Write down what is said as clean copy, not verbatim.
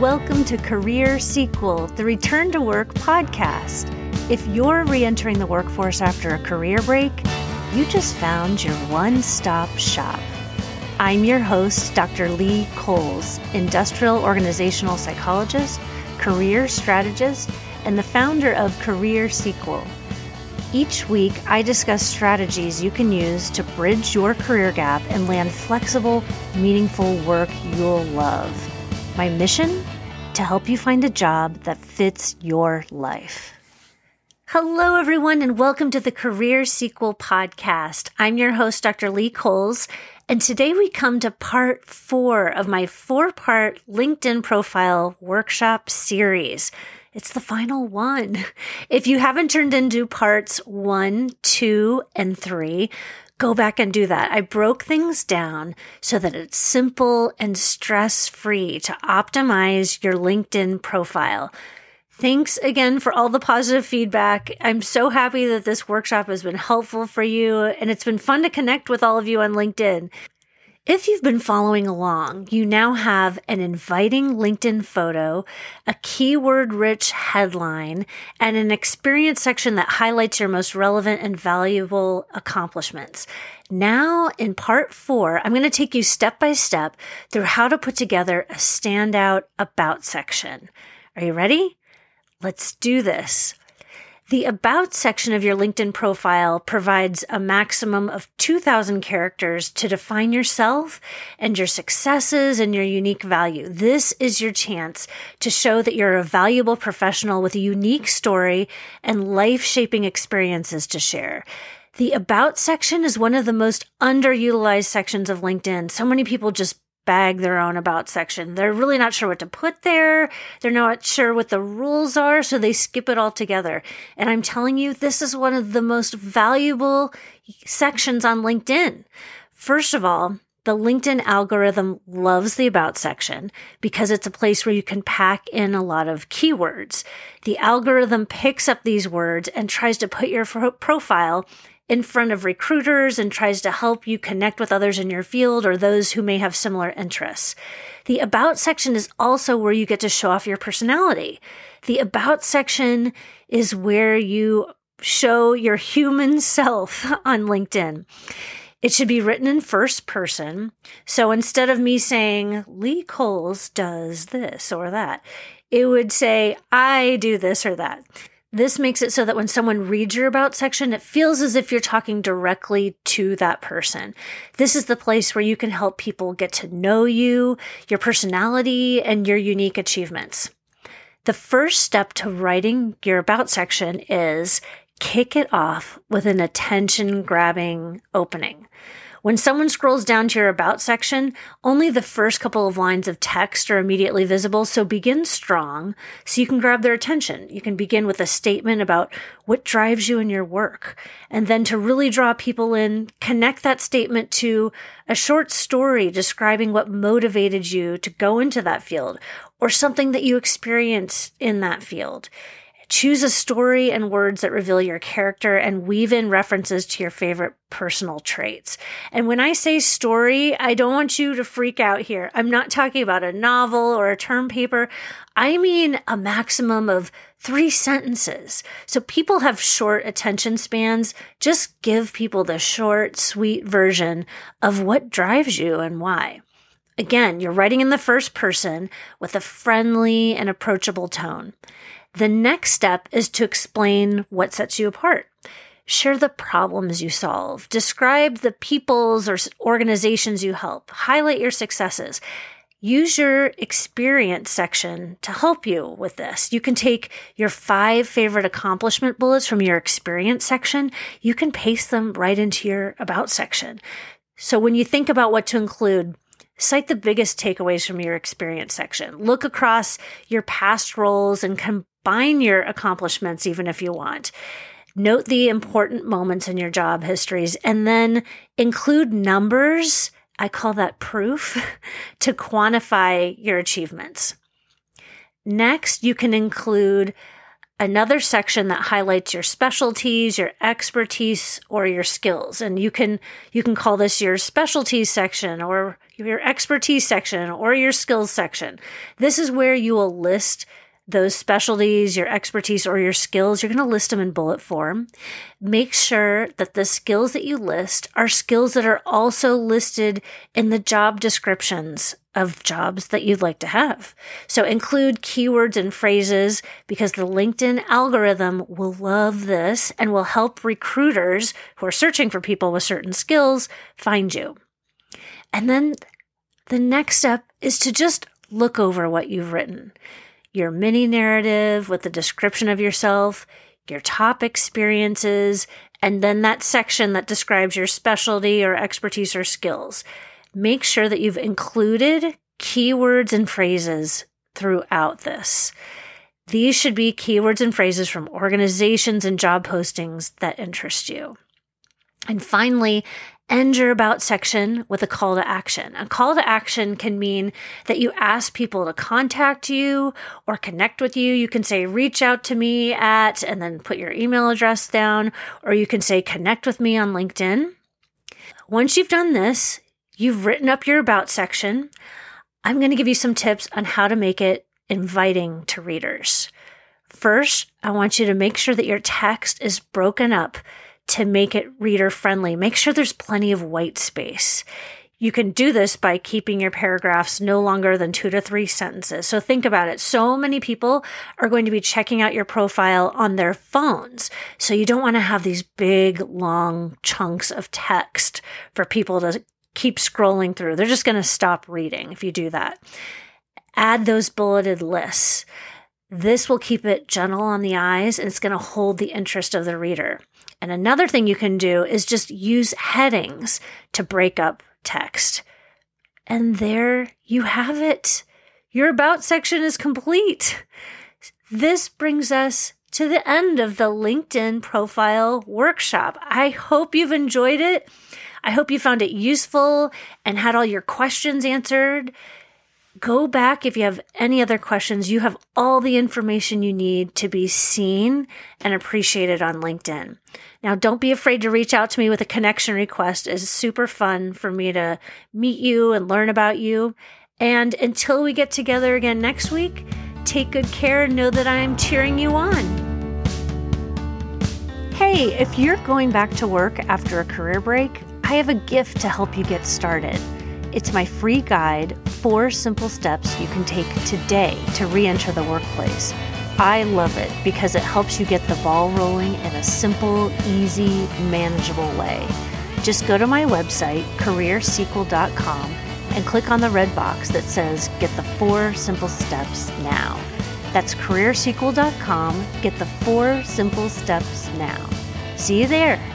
Welcome to Career Sequel, the Return to Work podcast. If you're re-entering the workforce after a career break, you just found your one-stop shop. I'm your host, Dr. Lee Coles, industrial organizational psychologist, career strategist, and the founder of Career Sequel. Each week, I discuss strategies you can use to bridge your career gap and land flexible, meaningful work you'll love. My mission? To help you find a job that fits your life. Hello, everyone, and welcome to the Career Sequel podcast. I'm your host, Dr. Lee Coles, and today we come to part 4 of my 4-part LinkedIn profile workshop series. It's the final one. If you haven't turned into parts 1, 2, and 3, go back and do that. I broke things down so that it's simple and stress-free to optimize your LinkedIn profile. Thanks again for all the positive feedback. I'm so happy that this workshop has been helpful for you, and it's been fun to connect with all of you on LinkedIn. If you've been following along, you now have an inviting LinkedIn photo, a keyword-rich headline, and an experience section that highlights your most relevant and valuable accomplishments. Now, in part 4, I'm going to take you step by step through how to put together a standout about section. Are you ready? Let's do this. The About section of your LinkedIn profile provides a maximum of 2,000 characters to define yourself and your successes and your unique value. This is your chance to show that you're a valuable professional with a unique story and life-shaping experiences to share. The About section is one of the most underutilized sections of LinkedIn. So many people just bag their own about section. They're really not sure what to put there. They're not sure what the rules are, so they skip it all together. And I'm telling you, this is one of the most valuable sections on LinkedIn. First of all, the LinkedIn algorithm loves the about section because it's a place where you can pack in a lot of keywords. The algorithm picks up these words and tries to put your profile in front of recruiters and tries to help you connect with others in your field or those who may have similar interests. The About section is also where you get to show off your personality. The About section is where you show your human self on LinkedIn. It should be written in first person. So instead of me saying, Lee Coles does this or that, it would say, I do this or that. This makes it so that when someone reads your about section, it feels as if you're talking directly to that person. This is the place where you can help people get to know you, your personality, and your unique achievements. The first step to writing your about section is kick it off with an attention-grabbing opening. When someone scrolls down to your about section, only the first couple of lines of text are immediately visible, so begin strong so you can grab their attention. You can begin with a statement about what drives you in your work. And then to really draw people in, connect that statement to a short story describing what motivated you to go into that field or something that you experienced in that field. Choose a story and words that reveal your character and weave in references to your favorite personal traits. And when I say story, I don't want you to freak out here. I'm not talking about a novel or a term paper. I mean a maximum of 3 sentences. So people have short attention spans. Just give people the short, sweet version of what drives you and why. Again, you're writing in the first person with a friendly and approachable tone. The next step is to explain what sets you apart. Share the problems you solve. Describe the peoples or organizations you help. Highlight your successes. Use your experience section to help you with this. You can take your 5 favorite accomplishment bullets from your experience section. You can paste them right into your about section. So when you think about what to include, cite the biggest takeaways from your experience section. Look across your past roles and combine your accomplishments, even if you want. Note the important moments in your job histories, and then include numbers, I call that proof, to quantify your achievements. Next, you can include another section that highlights your specialties, your expertise, or your skills. And you can call this your specialties section or your expertise section or your skills section. This is where you will list those specialties, your expertise, or your skills. You're going to list them in bullet form. Make sure that the skills that you list are skills that are also listed in the job descriptions of jobs that you'd like to have. So include keywords and phrases, because the LinkedIn algorithm will love this and will help recruiters who are searching for people with certain skills find you. And then the next step is to just look over what you've written. Your mini narrative with the description of yourself, your top experiences, and then that section that describes your specialty or expertise or skills. Make sure that you've included keywords and phrases throughout this. These should be keywords and phrases from organizations and job postings that interest you. And finally, end your about section with a call to action. A call to action can mean that you ask people to contact you or connect with you. You can say, reach out to me at, and then put your email address down, or you can say, connect with me on LinkedIn. Once you've done this, you've written up your about section. I'm going to give you some tips on how to make it inviting to readers. First, I want you to make sure that your text is broken up to make it reader friendly. Make sure there's plenty of white space. You can do this by keeping your paragraphs no longer than 2 to 3 sentences. So think about it. So many people are going to be checking out your profile on their phones. So you don't want to have these big, long chunks of text for people to keep scrolling through. They're just going to stop reading if you do that. Add those bulleted lists. This will keep it gentle on the eyes, and it's going to hold the interest of the reader. And another thing you can do is just use headings to break up text. And there you have it. Your about section is complete. This brings us to the end of the LinkedIn profile workshop. I hope you've enjoyed it. I hope you found it useful and had all your questions answered. Go back if you have any other questions. You have all the information you need to be seen and appreciated on LinkedIn. Now, don't be afraid to reach out to me with a connection request. It's super fun for me to meet you and learn about you. And until we get together again next week, take good care and know that I am cheering you on. Hey, if you're going back to work after a career break, I have a gift to help you get started. It's my free guide, 4 simple steps you can take today to re-enter the workplace. I love it because it helps you get the ball rolling in a simple, easy, manageable way. Just go to my website, careersequel.com, and click on the red box that says, get the 4 simple steps now. That's careersequel.com. Get the 4 simple steps now. See you there.